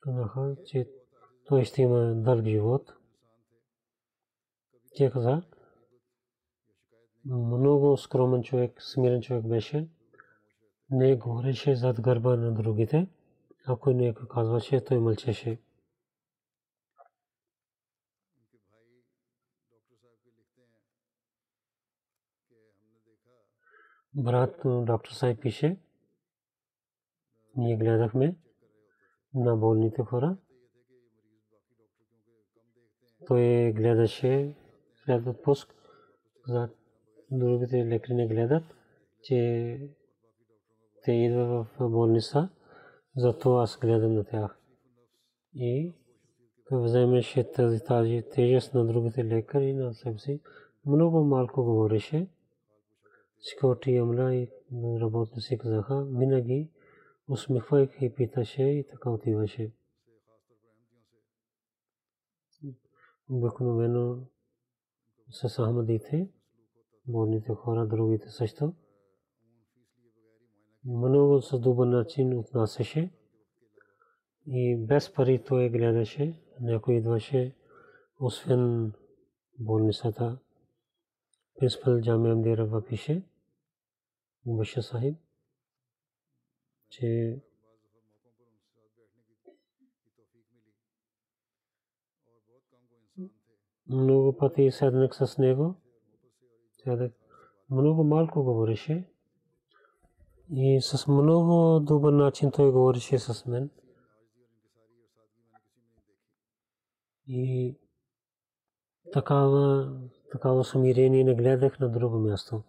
Казаха, че той ще има дълъг живот. Тя каза, много скромен човек, смирен човек беше. Не говореше зад гърба на другите. Ако някой казваше, той мълчеше. Брат доктор Сай пише, ние гледахме на болните хора. Той гледаше след отпуск за другите лекари не гледат, че те идват в болница, затова аз гледам на тях. И той вземеше тази, тази тежест на другите лекари, на себе си. Много малко говореше. Секюрити амла и работници казаха, винаги усмихвайки питаше и така отиваше. Обикновено с ахмадите, болните хора, другите също. Много с добър начин отнасяше и без пари той гледаше. Някой идваше, освен болницата. Принципал Джами Амди Рабва пише, Мубашир Сахиб, че много пъти седнах с него. Много малко говореше. И с много добър начин той говореше с мен. И такава, такава смирение не гледах на друго място.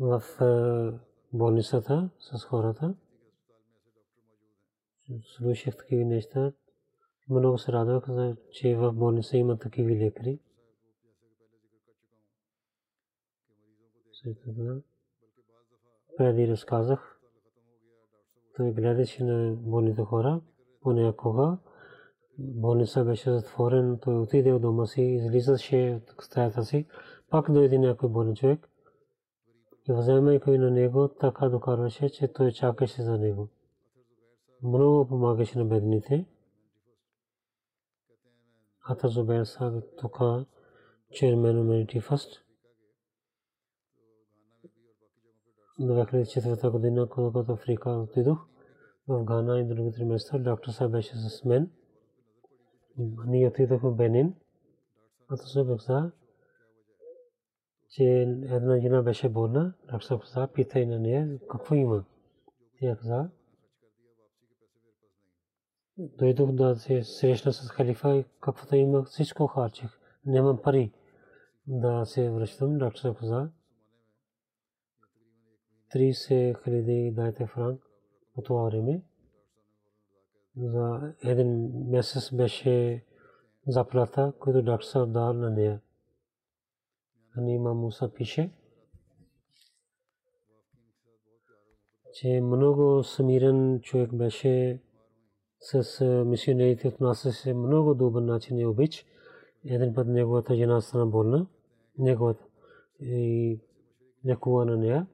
В болницата с хората слушах такива неща. Много се радвах, че в болница има такива лекари. Преди разказах, той гледаше на болните хора. Понякога болница беше затворена, той отиде от дома си, излизаше от стаята си, пак дойде някой болен човек и вземайки на него, така докарваше, че той чакаше за него. Много помагаше на бедните. Хата Зубер Сагът тук, Chairman Humanity First. две хиляди и четвърта година, когато в Африка отидох, в Гана и другите места, доктор Сагът беше с мен. Ние отидохме в Бенин. Хата Зубер Сагът, че една жена беше болна, доктор Сагът каза, питай на нея, какво има? Тя каза, дойдох да се срещна с халифа и каквото имах, всичко харчих. Нямам пари да се връщам. Доктор каза, трийсет хиляди дайте франк по това време. За един месец беше заплата, която доктор дал на нея. Нима Муса пише, че много смирен човек беше. С мисионерите отнася се много добър начин и обич. Един път неговата жена стана болна, неговата и лекува на нея.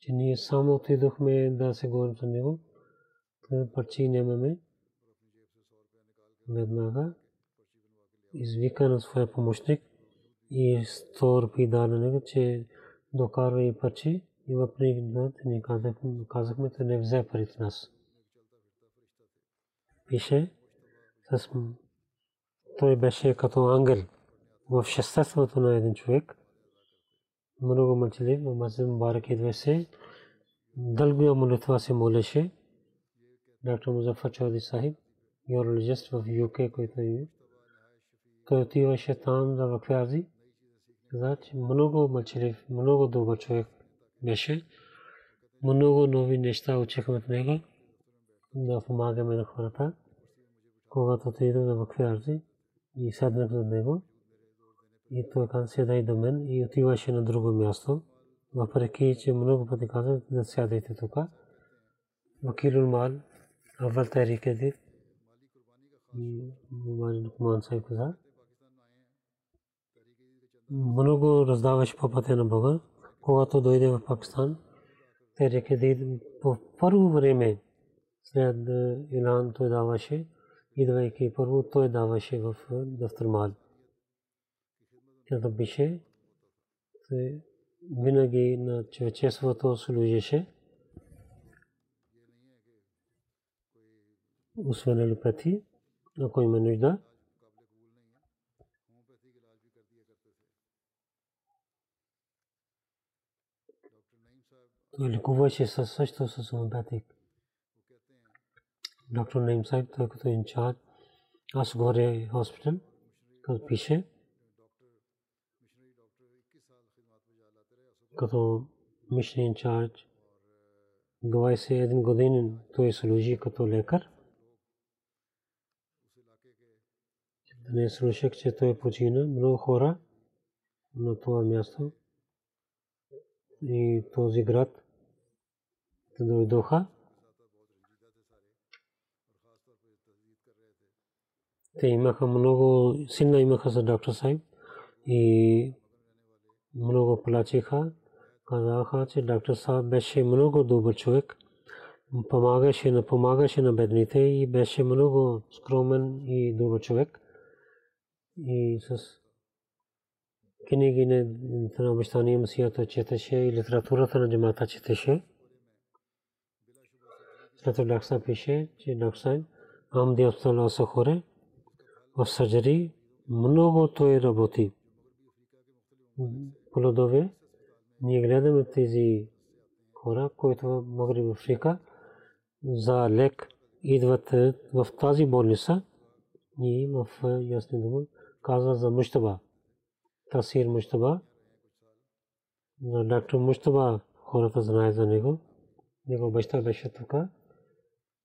Че ние само отидохме да се говорим за него. Парчи нямаме. Веднага извика на своя помощник и сто рупи даде на него, че докарва и парчи. И въпреки това, ние казахме, че не взе пари от нас. Пише, той беше като ангел в шестеството на един човек. Много мъчелив, в Мазин Мубарак идваше. Дълга молитва се молеше. Доктор Музафар Чауди Сахиб, урологист в Ю К, който е. Той отиваше там да ваквязи. Много мъчелив, много добър човек. Беше много нови неща учехме от него да помагаме на хората. Когато отидох на Баквиарджи и седнах до него, и той седа и до мен и отиваше на друго място, въпреки че много пъти казах да сядайте тук. Вакилул Мал, Авал Тарик Едит, Мали Лукман Сайф каза, много раздаваше по пътя на Бога. Когато дойде в Пакистан, те рекеди по първо време след Иран той даваше, идвайки първо той даваше в Дафтармал. Като беше, винаги на човечеството служеше. Освенели пъти, ако има нужда. Той лекуваше със също с хомеопатик. Доктор Наим Сайб, той като инчард, аз горе хоспитал, като пише, като мишнери инчард, двайсет и една години той служи като лекар. Не слушах, че той почина, много хора на това място и този град. Дойдоха. Те имаха много силна имаха за доктор Сайб и много плачеха. Казаха, че доктор Сайб беше много добър човек. Помагаше на помагаше на бедните и беше много скромен и добър човек. И с книги на обещания Мусията четеше и литературата на джамата четеше. Като Дакса пише, че Дакса Амди Абсалла Сахоре в Саджари много той работи. плодове. Ние гледаме тези хора, които в Магриб Африка за лек идват в тази болница. И в ясни думи каза за Муштаба, Тасир Муштаба. За доктор Муштаба хората знаят за него. Него баща беше тук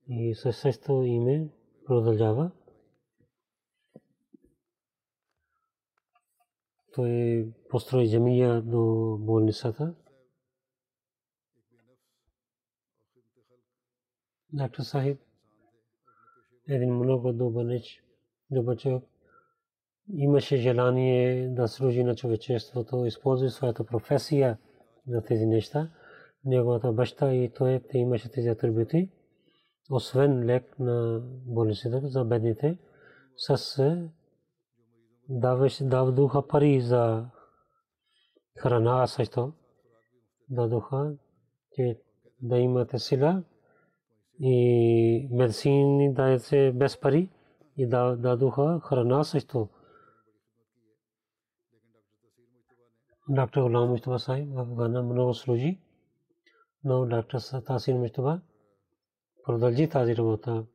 и със същото име продължава. Той построи джамия до болницата. Доктор Сахиб, един много добър човек, имаше желание да служи на човечеството, използва своята професия за тези неща. Неговата баща и той имаше тези атрибути, освен лек на болницата за бедните, с давдуха пари за храна също. Дадоха, че да имате сила и медицини дадат се без пари и дадоха храна също. Доктор Гулам Муштаба Сахиб в Гана много служи, но доктор Тасир Муштаба продължи тази работа.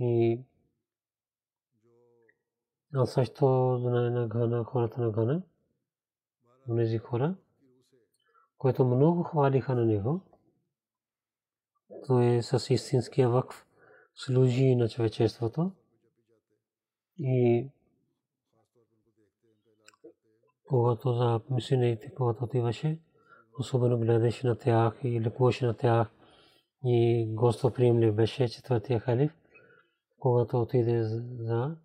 И аз също знае на Гана, хората на Гана, тези хора, които много хвалиха на него. Той с истинския вакф служи на човечеството. И когато за мисионерите, когато отиваше, особено гледаше на тях и лекуваше на тях. И гостоприемлив беше четвъртия халиф. Когато отиде за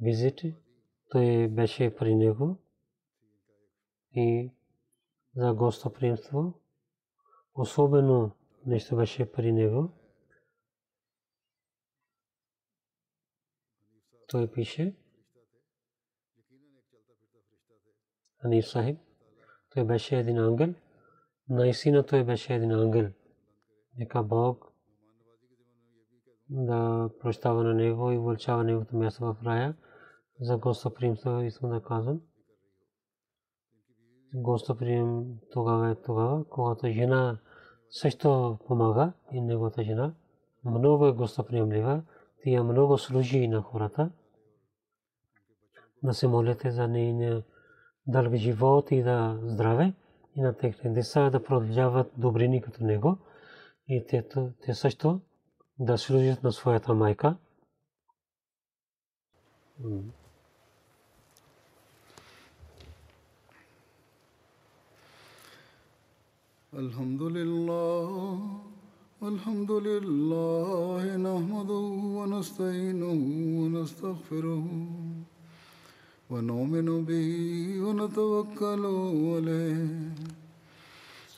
визит, той беше при него. И за гостоприемство особено нещо беше при него. Той пише, Ханиф Сахиб, той беше един ангел. Наистина той беше един ангел. Нека Бог да прощава на него и увеличава неговото място в рая. За гостоприемство искам да казвам. Гостоприем тогава е тогава, когато жена също помага и неговата жена. Много е гостоприемлива. Тя много служи на хората. Да се молите за нейния дълъг живот и да здраве и на техните деца да продължават добрини като него. И те също да служат на своята майка. Alhamdulillah, alhamdulillah, nahmaduhu wa nasta'inuhu wa nastaghfiruhu wa nu'minu bihi wa natawakkalu alayhi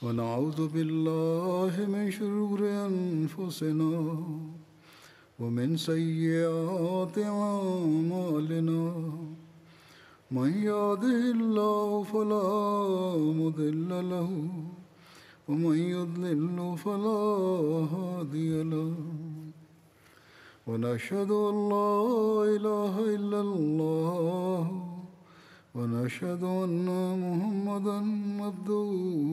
wa na'udhu billahi min shururi anfusina wa min sayyi'ati a'malina man yahdihillahu fala mudilla lahu ومن يضلل فلا هادي له ونشهد أن لا إله إلا الله ونشهد أن محمدا عبده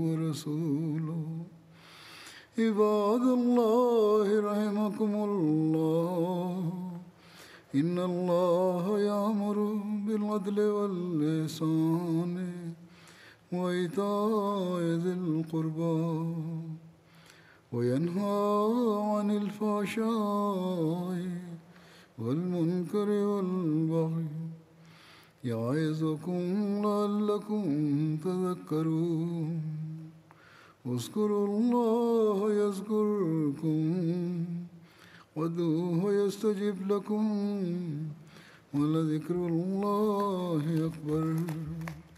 ورسوله عباد الله رحمكم الله إن الله يأمر بالعدل والإحسان وإيتاء ذي القربى وينهى عن الفحشاء والمنكر والبغي يعظكم لعلكم تذكرون واذكروا الله يذكركم وادعوه يستجب لكم ولذكر الله أكبر